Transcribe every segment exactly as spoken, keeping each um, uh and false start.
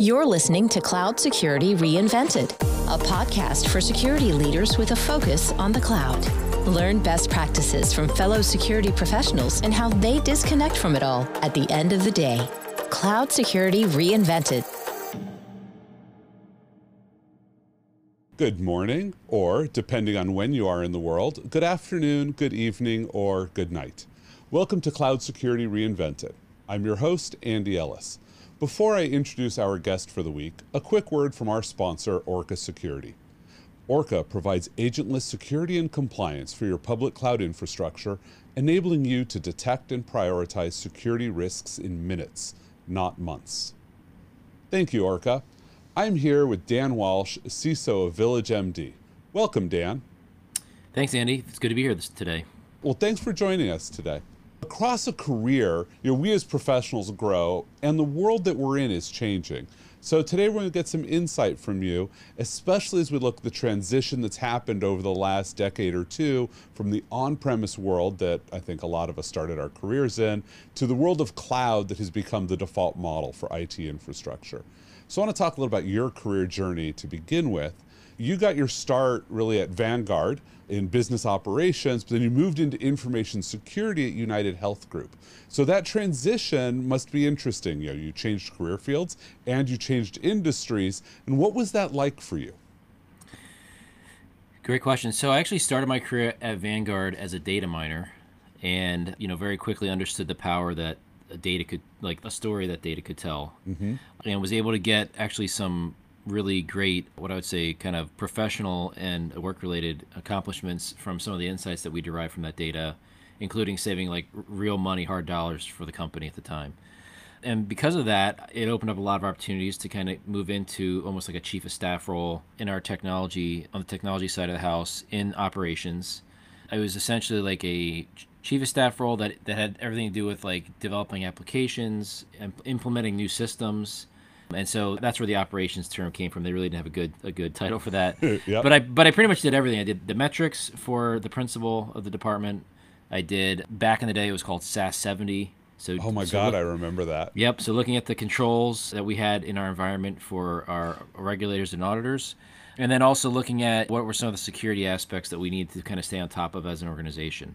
You're listening to Cloud Security Reinvented, a podcast for security leaders with a focus on the cloud. Learn best practices from fellow security professionals and how they disconnect from it all at the end of the day. Cloud Security Reinvented. Good morning, or depending on when you are in the world, good afternoon, good evening, or good night. Welcome to Cloud Security Reinvented. I'm your host, Andy Ellis. Before I introduce our guest for the week, a quick word from our sponsor, Orca Security. Orca provides agentless security and compliance for your public cloud infrastructure, enabling you to detect and prioritize security risks in minutes, not months. Thank you, Orca. I'm here with Dan Walsh, C I S O of VillageMD. Welcome, Dan. Thanks, Andy. It's good to be here this, today. Well, thanks for joining us today. Across a career, you know, we as professionals grow, and the world that we're in is changing. So today we're going to get some insight from you, especially as we look at the transition that's happened over the last decade or two from the on-premise world that I think a lot of us started our careers in to the world of cloud that has become the default model for I T infrastructure. So I want to talk a little about your career journey to begin with. You got your start really at Vanguard in business operations, but then you moved into information security at United Health Group. So that transition must be interesting. You know, you changed career fields and you changed industries. And what was that like for you? Great question. So I actually started my career at Vanguard as a data miner, and you know, very quickly understood the power that data could, like a story that data could tell, mm-hmm. and was able to get actually some really great, what I would say, kind of professional and work-related accomplishments from some of the insights that we derived from that data, including saving like real money, hard dollars for the company at the time. And because of that, it opened up a lot of opportunities to kind of move into almost like a chief of staff role in our technology, on the technology side of the house, in operations. It was essentially like a chief of staff role that, that had everything to do with like developing applications and implementing new systems. And so that's where the operations term came from. They really didn't have a good a good title for that. Yep. But I but I pretty much did everything. I did the metrics for the principal of the department. I did, back in the day, it was called S A S seventy. So oh my so God, look, I remember that. Yep. So looking at the controls that we had in our environment for our regulators and auditors, and then also looking at what were some of the security aspects that we needed to kind of stay on top of as an organization.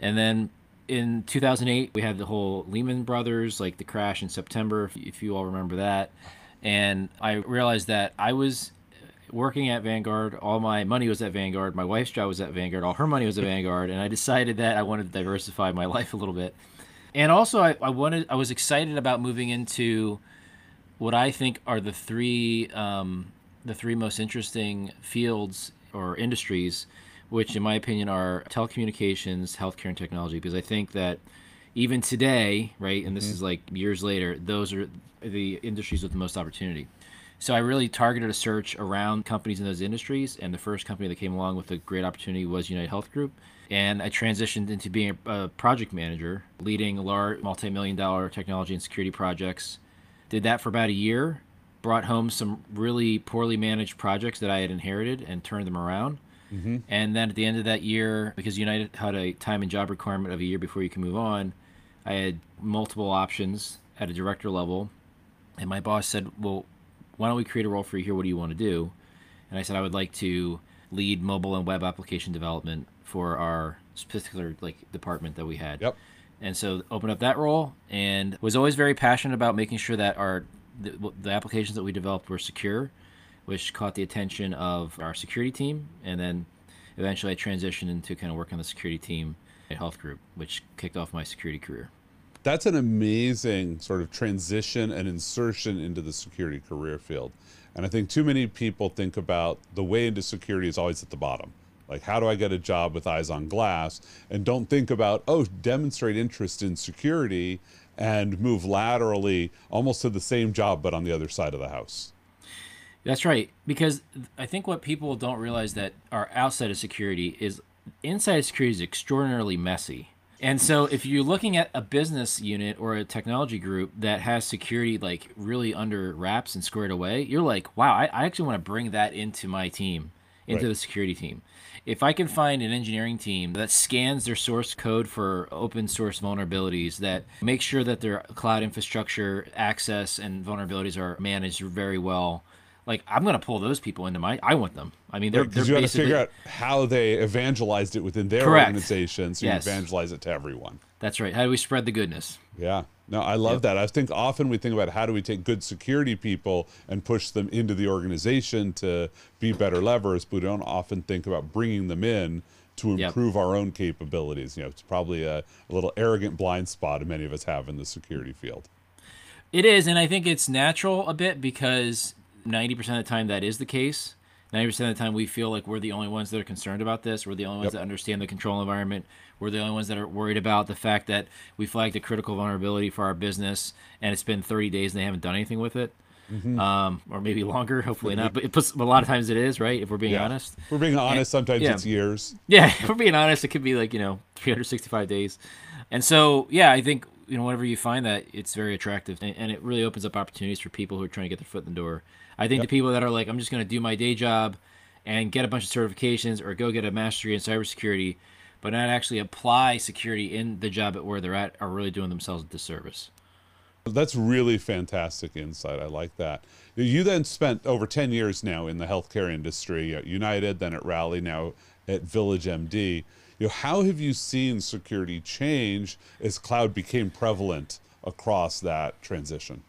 And then in two thousand eight, we had the whole Lehman Brothers, like the crash in September, if you all remember that. And I realized that I was working at Vanguard. All my money was at Vanguard. My wife's job was at Vanguard. All her money was at Vanguard. And I decided that I wanted to diversify my life a little bit. And also, I, I wanted, I was excited about moving into what I think are the three, um, the three most interesting fields or industries, which in my opinion are telecommunications, healthcare, and technology, because I think that even today, right, and this mm-hmm. is like years later, those are the industries with the most opportunity. So I really targeted a search around companies in those industries, and the first company that came along with a great opportunity was United Health Group. And I transitioned into being a project manager, leading large multi-million dollar technology and security projects. Did that for about a year, brought home some really poorly managed projects that I had inherited and turned them around. Mm-hmm. And then at the end of that year, because United had a time and job requirement of a year before you can move on, I had multiple options at a director level. And my boss said, well, why don't we create a role for you here? What do you want to do? And I said, I would like to lead mobile and web application development for our particular like department that we had. Yep. And so opened up that role, and was always very passionate about making sure that our the, the applications that we developed were secure, which caught the attention of our security team. And then eventually I transitioned into kind of working on the security team at Health Group, which kicked off my security career. That's an amazing sort of transition and insertion into the security career field. And I think too many people think about the way into security is always at the bottom. Like, how do I get a job with eyes on glass? And don't think about, oh, demonstrate interest in security and move laterally almost to the same job, but on the other side of the house. That's right, because I think what people don't realize that are outside of security is inside of security is extraordinarily messy. And so if you're looking at a business unit or a technology group that has security like really under wraps and squared away, you're like, wow, I, I actually want to bring that into my team, into right. the security team. If I can find an engineering team that scans their source code for open source vulnerabilities, that makes sure that their cloud infrastructure access and vulnerabilities are managed very well, like I'm going to pull those people into my, I want them. I mean, they're, right, they're you basically you have to figure out how they evangelized it within their correct. organization. So yes. you evangelize it to everyone. That's right. How do we spread the goodness? Yeah. No, I love yep. that. I think often we think about how do we take good security people and push them into the organization to be better levers, but we don't often think about bringing them in to improve yep. our own capabilities. You know, it's probably a, a little arrogant blind spot many of us have in the security field. It is, and I think it's natural a bit because ninety percent of the time that is the case. ninety percent of the time we feel like we're the only ones that are concerned about this. We're the only ones yep. that understand the control environment. We're the only ones that are worried about the fact that we flagged a critical vulnerability for our business and it's been thirty days and they haven't done anything with it. Mm-hmm. um, or maybe longer, hopefully not. But it puts, a lot of times it is, right, if we're being yeah. honest. We're being honest, and sometimes yeah. it's years. Yeah, if we're being honest, it could be like, you know, three hundred sixty-five days. And so, yeah, I think, you know, whenever you find that, it's very attractive. And, and it really opens up opportunities for people who are trying to get their foot in the door. I think yep. the people that are like, I'm just going to do my day job and get a bunch of certifications or go get a mastery in cybersecurity, but not actually apply security in the job at where they're at, are really doing themselves a disservice. That's really fantastic insight. I like that. You then spent over ten years now in the healthcare industry at United, then at Rally, now at VillageMD. You know, how have you seen security change as cloud became prevalent across that transition?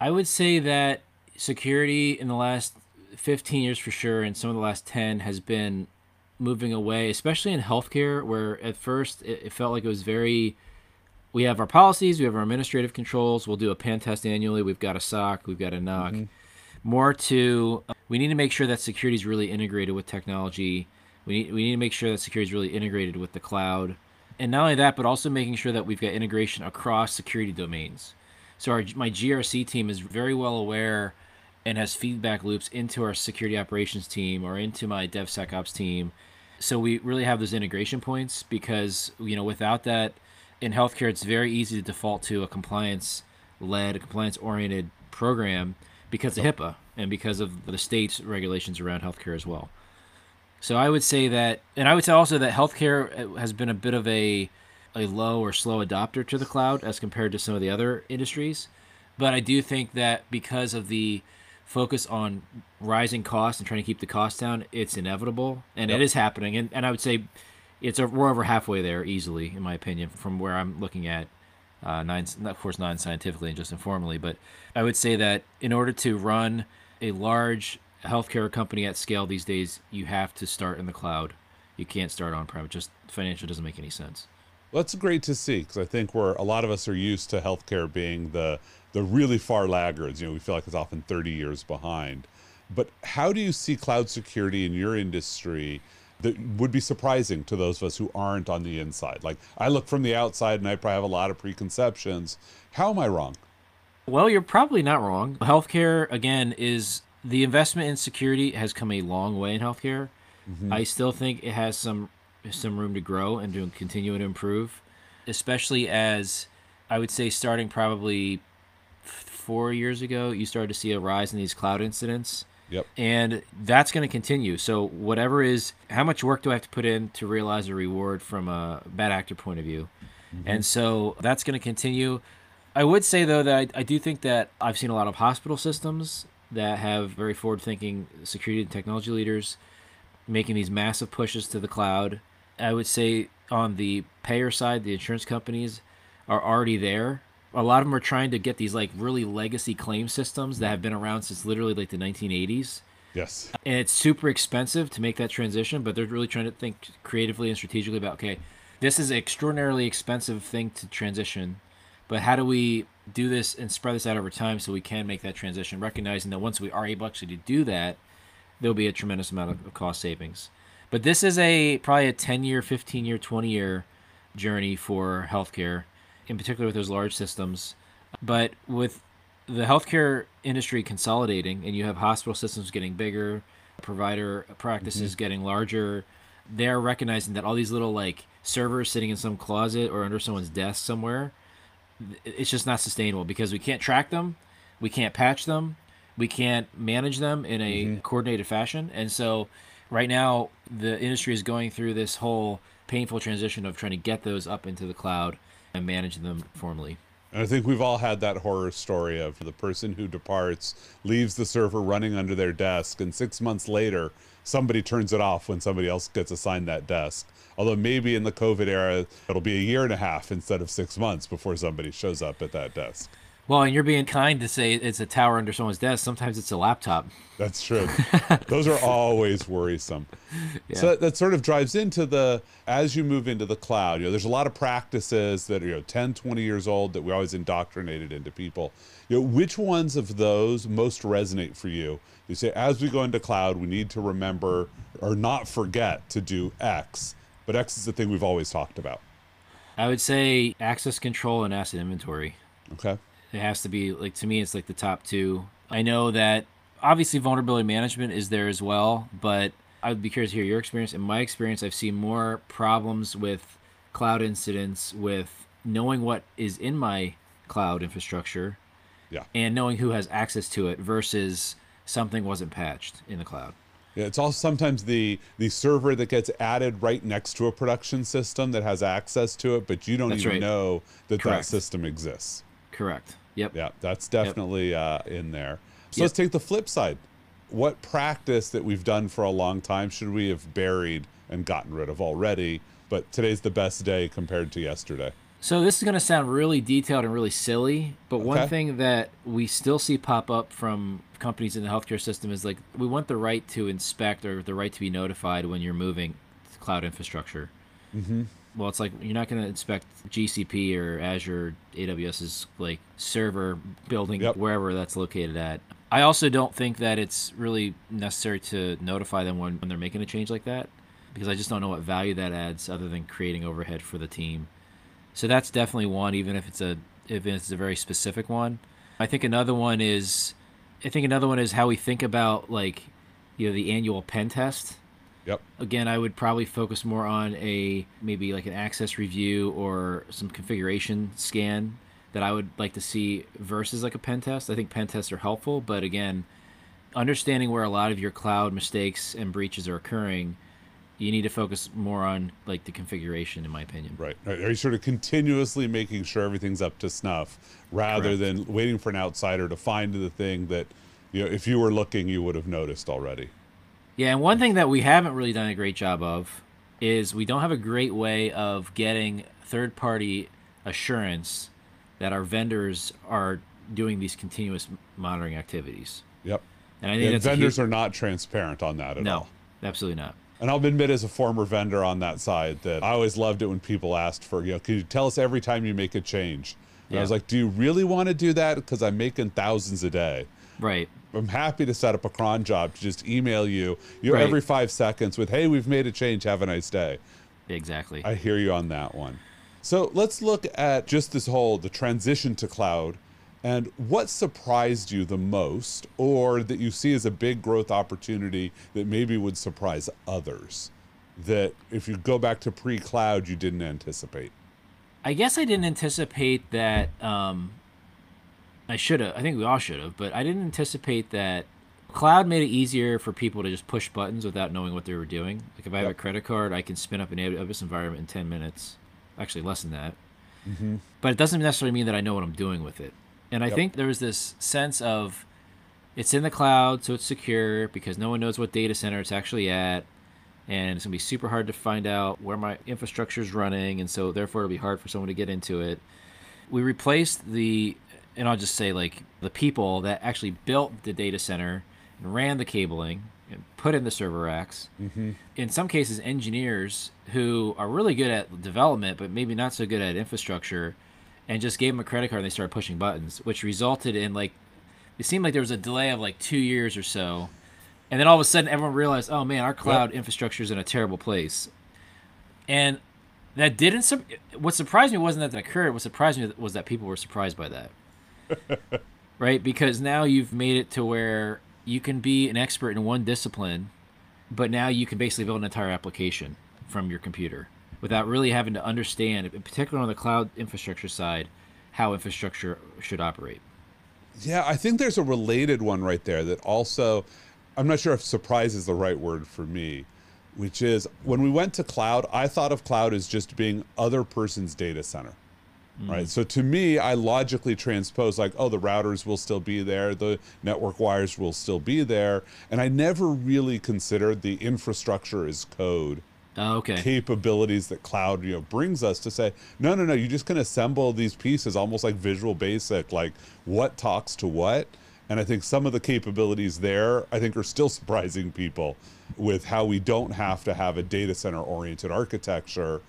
I would say that security in the last fifteen years for sure, and some of the last ten has been moving away, especially in healthcare, where at first it, it felt like it was very, we have our policies, we have our administrative controls, we'll do a pen test annually, we've got a S O C, we've got a N O C. Mm-hmm. More to, uh, we need to make sure that security is really integrated with technology. We need, we need to make sure that security is really integrated with the cloud. And not only that, but also making sure that we've got integration across security domains. So our, my G R C team is very well aware and has feedback loops into our security operations team or into my DevSecOps team. So we really have those integration points because, you know, without that in healthcare, it's very easy to default to a compliance led, a compliance oriented program because of HIPAA and because of the state's regulations around healthcare as well. So I would say that, and I would say also that healthcare has been a bit of a, a low or slow adopter to the cloud as compared to some of the other industries. But I do think that because of the focus on rising costs and trying to keep the costs down, it's inevitable and yep. it is happening. And, and I would say it's a, we're over halfway there easily, in my opinion, from where I'm looking at, uh, nine, of course, non-scientifically and just informally. But I would say that in order to run a large healthcare company at scale these days, you have to start in the cloud. You can't start on-prem. Just financial doesn't make any sense. Well, that's great to see because I think we're, a lot of us are used to healthcare being the the really far laggards. You know, we feel like it's often thirty years behind. But how do you see cloud security in your industry that would be surprising to those of us who aren't on the inside? Like, I look from the outside and I probably have a lot of preconceptions. How am I wrong? Well, you're probably not wrong. Healthcare, again, is the investment in security has come a long way in healthcare. Mm-hmm. I still think it has some some room to grow and to continue to improve, especially as I would say starting probably four years ago, you started to see a rise in these cloud incidents. Yep. And that's going to continue. So whatever is, how much work do I have to put in to realize a reward from a bad actor point of view? Mm-hmm. And so that's going to continue. I would say though that I, I do think that I've seen a lot of hospital systems that have very forward-thinking security and technology leaders making these massive pushes to the cloud. I would say on the payer side, the insurance companies are already there. A lot of them are trying to get these like really legacy claim systems that have been around since literally like the nineteen eighties. Yes. And it's super expensive to make that transition, but they're really trying to think creatively and strategically about, okay, this is an extraordinarily expensive thing to transition, but how do we do this and spread this out over time so we can make that transition, recognizing that once we are able actually to do that, there'll be a tremendous amount of cost savings. But this is a probably a ten-year, fifteen-year, twenty-year journey for healthcare, in particular with those large systems. But with the healthcare industry consolidating, and you have hospital systems getting bigger, provider practices mm-hmm. getting larger, they're recognizing that all these little like servers sitting in some closet or under someone's desk somewhere, it's just not sustainable because we can't track them, we can't patch them, we can't manage them in a mm-hmm. coordinated fashion. And so right now the industry is going through this whole painful transition of trying to get those up into the cloud and manage them formally. And I think we've all had that horror story of the person who departs, leaves the server running under their desk, and six months later, somebody turns it off when somebody else gets assigned that desk. Although maybe in the COVID era, it'll be a year and a half instead of six months before somebody shows up at that desk. Well, and you're being kind to say it's a tower under someone's desk. Sometimes it's a laptop. That's true. Those are always worrisome. Yeah. So that, that sort of drives into the, as you move into the cloud, you know, there's a lot of practices that are, you know, ten, twenty years old that we always indoctrinated into people. You know, which ones of those most resonate for you? You say, as we go into cloud, we need to remember or not forget to do X, but X is the thing we've always talked about. I would say access control and asset inventory. Okay. It has to be, like, to me, it's like the top two. I know that obviously vulnerability management is there as well, but I would be curious to hear your experience. In my experience, I've seen more problems with cloud incidents, with knowing what is in my cloud infrastructure, yeah, and knowing who has access to it versus something wasn't patched in the cloud. Yeah, it's also sometimes the the server that gets added right next to a production system that has access to it, but you don't That's even right. know that Correct. that system exists. Correct. Yep. Yeah, that's definitely yep. uh, in there. So yep. let's take the flip side. What practice that we've done for a long time should we have buried and gotten rid of already, but today's the best day compared to yesterday? So this is going to sound really detailed and really silly, but okay. one thing that we still see pop up from companies in the healthcare system is, like, we want the right to inspect or the right to be notified when you're moving to cloud infrastructure. Mm-hmm. Well, it's like, you're not going to inspect G C P or Azure, AWS's like server building, yep. wherever that's located at. I also don't think that it's really necessary to notify them when, when they're making a change like that, because I just don't know what value that adds other than creating overhead for the team. So that's definitely one, even if it's a, if it's a very specific one. I think another one is, I think another one is how we think about, like, you know, the annual pen test. Yep. Again, I would probably focus more on a, maybe like an access review or some configuration scan that I would like to see versus like a pen test. I think pen tests are helpful, but again, understanding where a lot of your cloud mistakes and breaches are occurring, you need to focus more on like the configuration, in my opinion. Right. Are you sort of continuously making sure everything's up to snuff rather Correct. than waiting for an outsider to find the thing that, you know, if you were looking, you would have noticed already? Yeah, and one thing that we haven't really done a great job of is we don't have a great way of getting third-party assurance that our vendors are doing these continuous monitoring activities. Yep. And I think yeah, vendors huge... are not transparent on that at no, all. No, absolutely not. And I'll admit, as a former vendor on that side, that I always loved it when people asked for, you know, can you tell us every time you make a change? And yeah. I was like, do you really want to do that? Because I'm making thousands a day. Right. I'm happy to set up a cron job to just email you, you know, right. every five seconds with, hey, we've made a change. Have a nice day. Exactly. I hear you on that one. So let's look at just this whole, the transition to cloud, and what surprised you the most, or that you see as a big growth opportunity that maybe would surprise others, that if you go back to pre-cloud, you didn't anticipate? I guess I didn't anticipate that... Um, I should have. I think we all should have, but I didn't anticipate that cloud made it easier for people to just push buttons without knowing what they were doing. Like, if I have yep. a credit card, I can spin up an A W S environment in ten minutes, actually less than that. Mm-hmm. But it doesn't necessarily mean that I know what I'm doing with it. And I yep. think there was this sense of, it's in the cloud, so it's secure because no one knows what data center it's actually at. And it's going to be super hard to find out where my infrastructure is running. And so therefore it'll be hard for someone to get into it. We replaced the... and I'll just say, like, the people that actually built the data center and ran the cabling and put in the server racks, mm-hmm. in some cases engineers who are really good at development but maybe not so good at infrastructure, and just gave them a credit card and they started pushing buttons, which resulted in, like, it seemed like there was a delay of like two years or so. And then all of a sudden everyone realized, oh man, our cloud yep. infrastructure is in a terrible place. And that didn't, su- what surprised me wasn't that that occurred. What surprised me was that people were surprised by that. Right? Because now you've made it to where you can be an expert in one discipline, but now you can basically build an entire application from your computer without really having to understand, in particular on the cloud infrastructure side, how infrastructure should operate. Yeah, I think there's a related one right there that also I'm not sure if surprise is the right word for me, which is when we went to cloud, I thought of cloud as just being other person's data center, mm-hmm. right? So to me, I logically transpose like, oh, the routers will still be there, the network wires will still be there. And I never really considered the infrastructure as code oh, okay. capabilities that cloud you know, brings us to say, no, no, no, you just can assemble these pieces almost like Visual Basic, like what talks to what. And I think some of the capabilities there, I think, are still surprising people with how we don't have to have a data center oriented architecture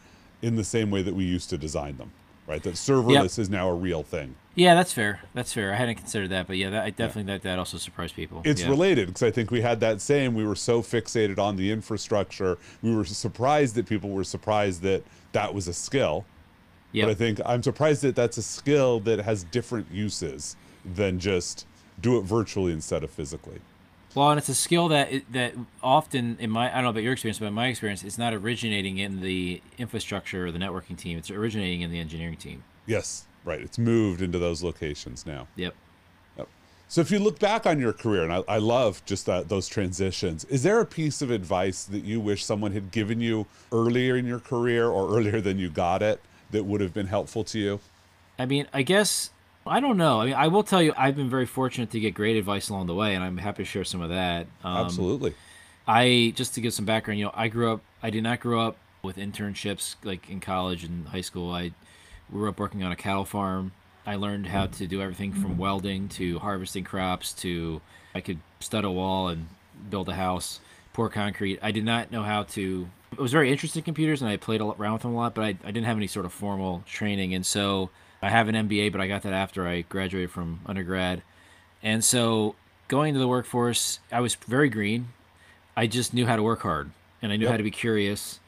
in the same way that we used to design them, right? That serverless yep. is now a real thing. Yeah, that's fair. That's fair. I hadn't considered that, but yeah, that, I definitely yeah. that that also surprised people. It's yeah. related because I think we had that same, we were so fixated on the infrastructure. We were surprised that people were surprised that that was a skill. Yep. But I think I'm surprised that that's a skill that has different uses than just do it virtually instead of physically. Well, and it's a skill that that often in my, I don't know about your experience, but in my experience, it's not originating in the infrastructure or the networking team. It's originating in the engineering team. Yes, right. It's moved into those locations now. Yep. yep. So if you look back on your career, and I, I love just that, those transitions, is there a piece of advice that you wish someone had given you earlier in your career or earlier than you got it that would have been helpful to you? I mean, I guess... I don't know. I mean, I will tell you, I've been very fortunate to get great advice along the way, and I'm happy to share some of that. Um, Absolutely. I, just to give some background, you know, I grew up, I did not grow up with internships like in college and high school. I grew up working on a cattle farm. I learned how to do everything from welding to harvesting crops to, I could stud a wall and build a house, pour concrete. I did not know how to, I was very interested in computers and I played around with them a lot, but I, I didn't have any sort of formal training. And so I have an M B A, but I got that after I graduated from undergrad. And so going into the workforce, I was very green. I just knew how to work hard and I knew yep. how to be curious.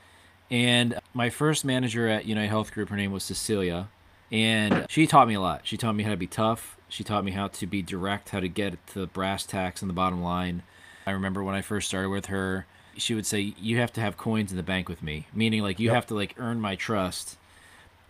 And my first manager at United Health Group, her name was Cecilia, and she taught me a lot. She taught me how to be tough. She taught me how to be direct, how to get to the brass tacks and the bottom line. I remember when I first started with her, she would say, you have to have coins in the bank with me, meaning like you yep. have to like earn my trust.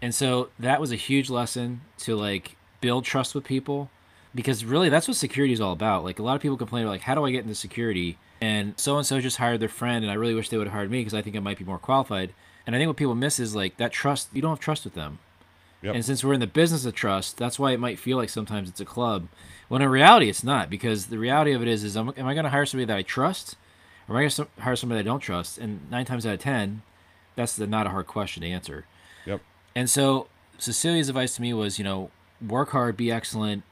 And so that was a huge lesson to like build trust with people, because really that's what security is all about. Like a lot of people complain about like, how do I get into security? And so-and-so just hired their friend and I really wish they would have hired me because I think I might be more qualified. And I think what people miss is like that trust, you don't have trust with them. Yep. And since we're in the business of trust, that's why it might feel like sometimes it's a club, when in reality it's not, because the reality of it is, is am I going to hire somebody that I trust or am I going to hire somebody that I don't trust? And nine times out of ten, that's the, not a hard question to answer. Yep. And so Cecilia's advice to me was, you know, work hard, be excellent,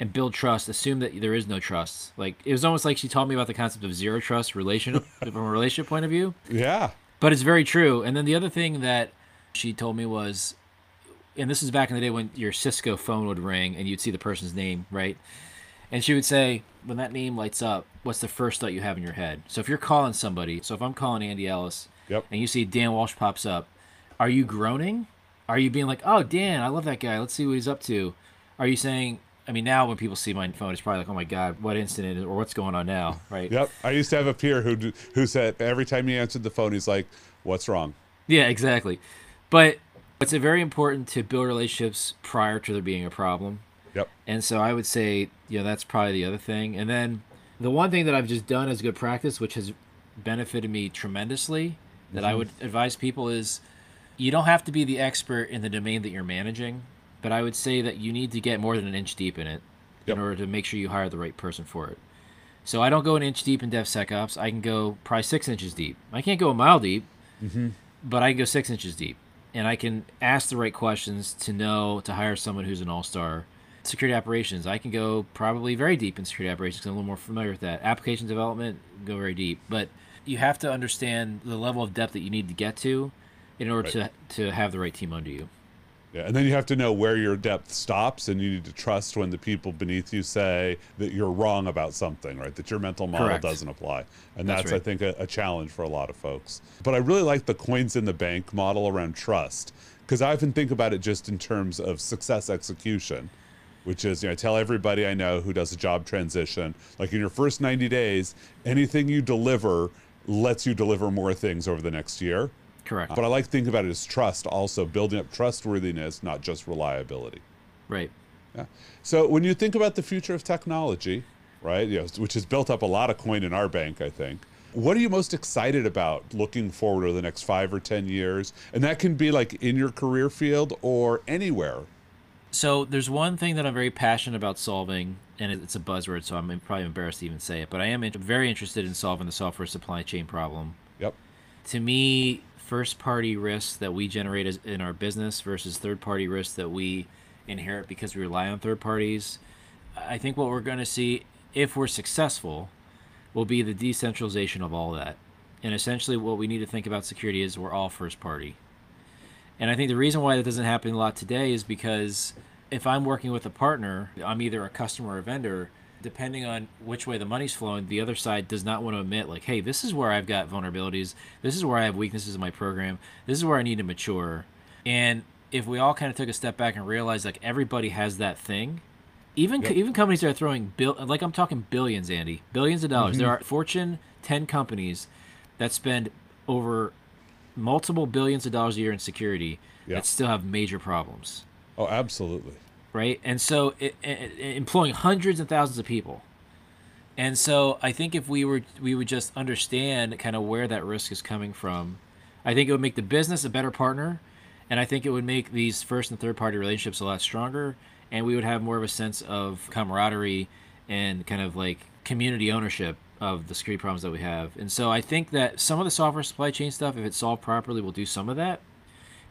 and build trust. Assume that there is no trust. Like it was almost like she taught me about the concept of zero trust relation from a relationship point of view. Yeah. But it's very true. And then the other thing that she told me was, and this is back in the day when your Cisco phone would ring and you'd see the person's name, right? And she would say, when that name lights up, what's the first thought you have in your head? So if you're calling somebody, so if I'm calling Andy Ellis yep. and you see Dan Walsh pops up, are you groaning? Are you being like, oh, Dan, I love that guy. Let's see what he's up to. Are you saying, I mean, now when people see my phone, it's probably like, oh, my God, what incident is, or what's going on now, right? Yep. I used to have a peer who who said every time he answered the phone, he's like, what's wrong? Yeah, exactly. But it's very important to build relationships prior to there being a problem. Yep. And so I would say, you know, that's probably the other thing. And then the one thing that I've just done as good practice, which has benefited me tremendously, that mm-hmm. I would advise people is, you don't have to be the expert in the domain that you're managing, but I would say that you need to get more than an inch deep in it yep. in order to make sure you hire the right person for it. So I don't go an inch deep in DevSecOps. I can go probably six inches deep. I can't go a mile deep, mm-hmm. but I can go six inches deep. And I can ask the right questions to know to hire someone who's an all-star. Security operations, I can go probably very deep in security operations because I'm a little more familiar with that. Application development, go very deep. But you have to understand the level of depth that you need to get to in order right. to, to have the right team under you. Yeah, and then you have to know where your depth stops, and you need to trust when the people beneath you say that you're wrong about something, right? That your mental model Correct. Doesn't apply. And that's, that's right. I think, a, a challenge for a lot of folks. But I really like the coins in the bank model around trust, because I often think about it just in terms of success execution, which is, you know, I tell everybody I know who does a job transition, like in your first ninety days, anything you deliver lets you deliver more things over the next year. Correct. But I like thinking about it as trust also, building up trustworthiness, not just reliability. Right. Yeah. So when you think about the future of technology, right? You know, which has built up a lot of coin in our bank, I think. What are you most excited about looking forward over the next five or ten years? And that can be like in your career field or anywhere. So there's one thing that I'm very passionate about solving, and it's a buzzword, so I'm probably embarrassed to even say it, but I am very interested in solving the software supply chain problem. Yep. To me, first-party risks that we generate in our business versus third-party risks that we inherit because we rely on third parties, I think what we're going to see, if we're successful, will be the decentralization of all that. And essentially what we need to think about security is we're all first party. And I think the reason why that doesn't happen a lot today is because if I'm working with a partner, I'm either a customer or a vendor, depending on which way the money's flowing, the other side does not want to admit like, hey, this is where I've got vulnerabilities. This is where I have weaknesses in my program. This is where I need to mature. And if we all kind of took a step back and realized like everybody has that thing, Even yep. even companies that are throwing, bill like I'm talking billions, Andy, billions of dollars. Mm-hmm. There are Fortune ten companies that spend over multiple billions of dollars a year in security yep. that still have major problems. Oh, absolutely. Right? And so it, it, it employing hundreds and thousands of people. And so I think if we were, we would just understand kind of where that risk is coming from, I think it would make the business a better partner. And I think it would make these first and third party relationships a lot stronger. And we would have more of a sense of camaraderie and kind of like community ownership of the security problems that we have. And so I think that some of the software supply chain stuff, if it's solved properly, will do some of that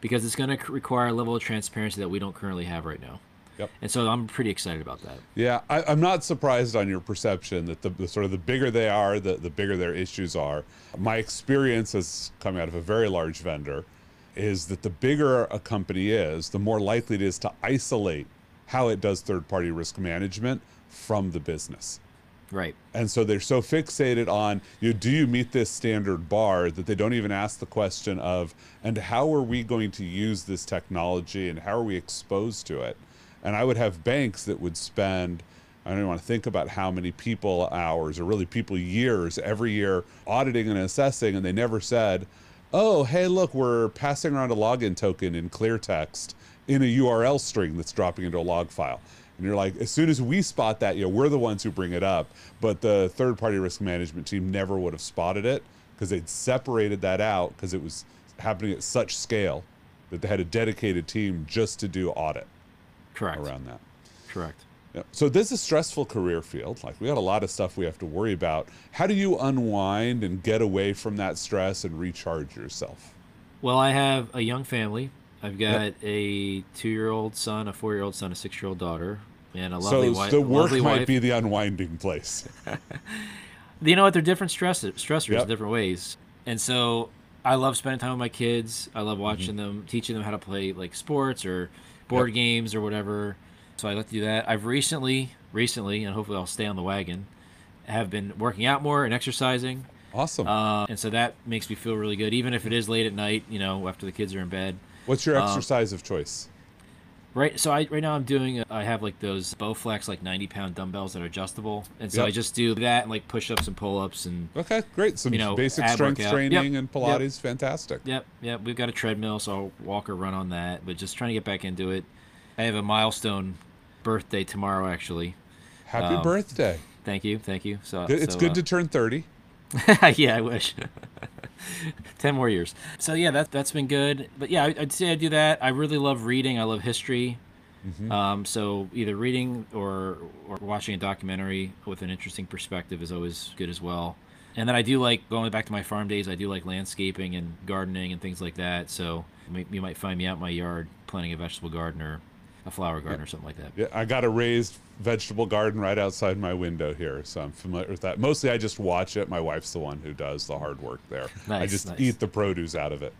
because it's going to require a level of transparency that we don't currently have right now. Yep. And so I'm pretty excited about that. Yeah, I, I'm not surprised on your perception that the, the sort of the bigger they are, the, the bigger their issues are. My experience is coming out of a very large vendor is that the bigger a company is, the more likely it is to isolate how it does third-party risk management from the business. Right. And so they're so fixated on, you know, do you meet this standard bar that they don't even ask the question of, and how are we going to use this technology and how are we exposed to it? And I would have banks that would spend, I don't even want to think about how many people hours or really people years every year auditing and assessing, and they never said, oh, hey, look, we're passing around a login token in clear text in a U R L string that's dropping into a log file. And you're like, as soon as we spot that, you know, we're the ones who bring it up, but the third-party risk management team never would have spotted it because they'd separated that out because it was happening at such scale that they had a dedicated team just to do audit. Correct. Around that. Correct. Yeah. So this is a stressful career field. Like we got a lot of stuff we have to worry about. How do you unwind and get away from that stress and recharge yourself? Well, I have a young family. I've got yep. a two-year-old son, a four-year-old son, a six-year-old daughter, and a lovely wife. So the work might wife. be the unwinding place. You know what? They're different stress stressors yep. in different ways. And so I love spending time with my kids. I love watching mm-hmm. them, teaching them how to play like sports or board yep. games or whatever. So I like to do that. I've recently, recently, and hopefully I'll stay on the wagon, have been working out more and exercising. Awesome. Uh, and so that makes me feel really good, even if it is late at night, you know, after the kids are in bed. What's your exercise um, of choice? Right. So I, right now I'm doing, a, I have like those Bowflex, like ninety pound dumbbells that are adjustable. And so yep. I just do that and like push ups and pull ups and. Okay, great. Some you know, basic strength workout. training yep. and Pilates. Yep. Fantastic. Yep. Yep. We've got a treadmill, so I'll walk or run on that, but just trying to get back into it. I have a milestone birthday tomorrow, actually. Happy um, birthday. Thank you. Thank you. So It's so, good uh, to turn thirty. Yeah, I wish. ten more years. So yeah, that, that's been good. But yeah, I'd say I do that. I really love reading. I love history. Mm-hmm. Um, so either reading or, or watching a documentary with an interesting perspective is always good as well. And then I do like, going back to my farm days, I do like landscaping and gardening and things like that. So you might find me out in my yard planting a vegetable garden or a flower garden yeah. or something like that. Yeah, I got a raised vegetable garden right outside my window here, so I'm familiar with that. Mostly I just watch it. My wife's the one who does the hard work there. Nice, I just nice. eat the produce out of it.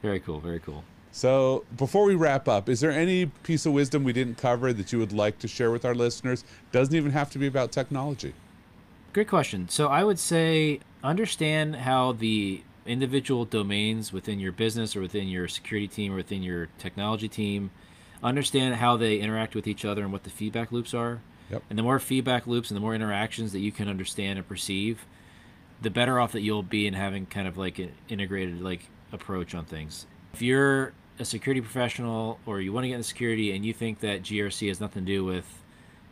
Very cool, very cool. So before we wrap up, is there any piece of wisdom we didn't cover that you would like to share with our listeners? Doesn't even have to be about technology. Great question. So I would say understand how the individual domains within your business or within your security team or within your technology team understand how they interact with each other and what the feedback loops are. Yep. And the more feedback loops and the more interactions that you can understand and perceive, the better off that you'll be in having kind of like an integrated like approach on things. If you're a security professional or you want to get into security and you think that G R C has nothing to do with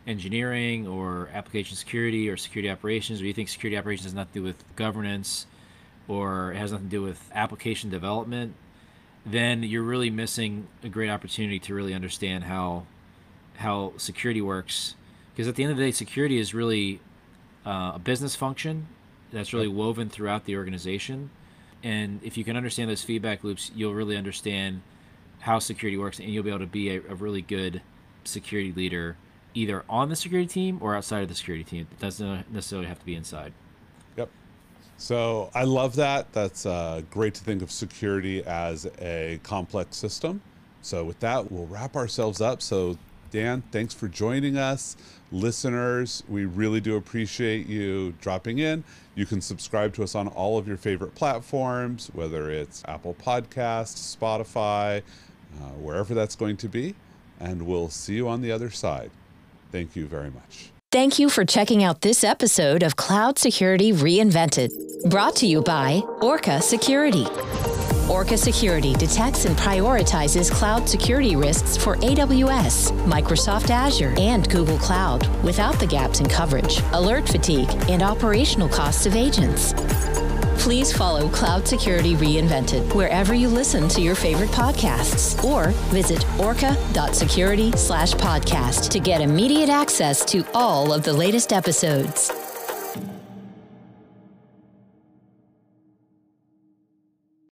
engineering or application security or security operations, or you think security operations has nothing to do with governance or it has nothing to do with application development, then you're really missing a great opportunity to really understand how how security works. Because at the end of the day, security is really uh, a business function that's really woven throughout the organization. And if you can understand those feedback loops, you'll really understand how security works, and you'll be able to be a, a really good security leader, either on the security team or outside of the security team. It doesn't necessarily have to be inside. Yep. So I love that. That's uh, great to think of security as a complex system. So with that, we'll wrap ourselves up. So Dan, thanks for joining us. Listeners, we really do appreciate you dropping in. You can subscribe to us on all of your favorite platforms, whether it's Apple Podcasts, Spotify, uh, wherever that's going to be. And we'll see you on the other side. Thank you very much. Thank you for checking out this episode of Cloud Security Reinvented, brought to you by Orca Security. Orca Security detects and prioritizes cloud security risks for A W S, Microsoft Azure, and Google Cloud without the gaps in coverage, alert fatigue, and operational costs of agents. Please follow Cloud Security Reinvented wherever you listen to your favorite podcasts, or visit orca dot security slash podcast to get immediate access to all of the latest episodes.